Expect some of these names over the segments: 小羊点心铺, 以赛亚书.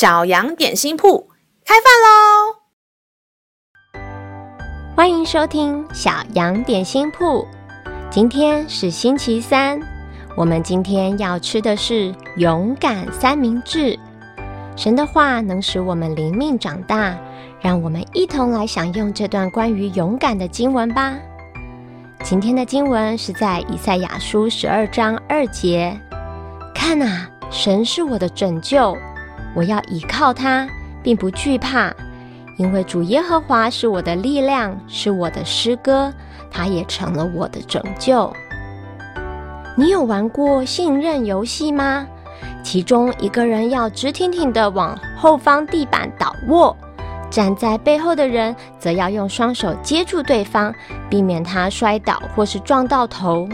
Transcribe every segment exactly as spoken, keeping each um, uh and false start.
小羊点心铺开饭喽！欢迎收听小羊点心铺。今天是星期三，我们今天要吃的是勇敢三明治。神的话能使我们灵命长大，让我们一同来享用这段关于勇敢的经文吧。今天的经文是在以赛亚书十二章二节。看啊，神是我的拯救，我要倚靠他，并不惧怕，因为主耶和华是我的力量，是我的诗歌，他也成了我的拯救。你有玩过信任游戏吗？其中一个人要直挺挺地往后方地板倒卧，站在背后的人则要用双手接住对方，避免他摔倒或是撞到头。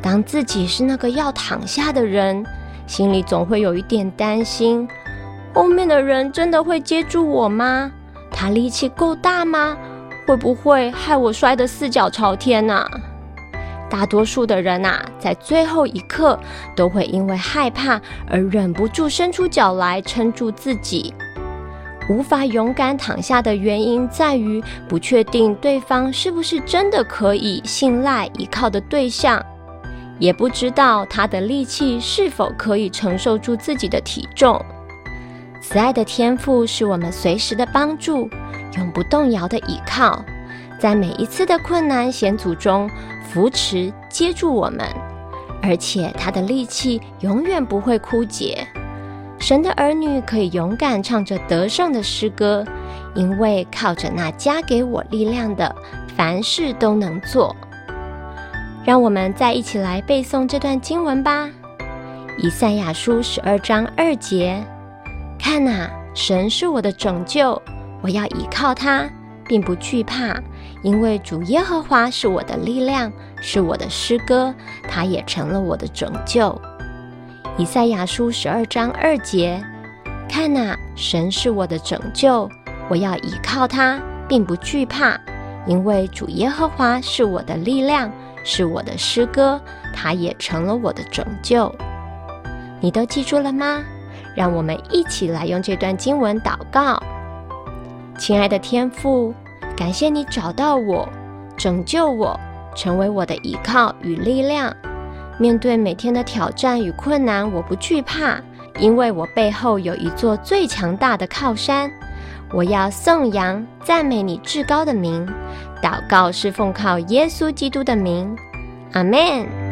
当自己是那个要躺下的人，心里总会有一点担心，后面的人真的会接住我吗？他力气够大吗？会不会害我摔得四脚朝天啊？大多数的人啊，在最后一刻都会因为害怕而忍不住伸出脚来撑住自己。无法勇敢躺下的原因在于不确定对方是不是真的可以信赖依靠的对象，也不知道他的力气是否可以承受住自己的体重。慈爱的天父是我们随时的帮助，永不动摇的倚靠，在每一次的困难险阻中扶持接住我们，而且他的力气永远不会枯竭。神的儿女可以勇敢唱着得胜的诗歌，因为靠着那加给我力量的，凡事都能做。让我们再一起来背诵这段经文吧。以赛亚书十二章二节，看啊，神是我的拯救，我要倚靠他，并不惧怕，因为主耶和华是我的力量，是我的诗歌，他也成了我的拯救。以赛亚书十二章二节，看啊，神是我的拯救，我要倚靠他，并不惧怕，因为主耶和华是我的力量，是我的诗歌，他也成了我的拯救。你都记住了吗？让我们一起来用这段经文祷告。亲爱的天父，感谢你找到我，拯救我，成为我的倚靠与力量。面对每天的挑战与困难，我不惧怕，因为我背后有一座最强大的靠山。我要颂扬赞美你至高的名，祷告是奉靠耶稣基督的名，阿们。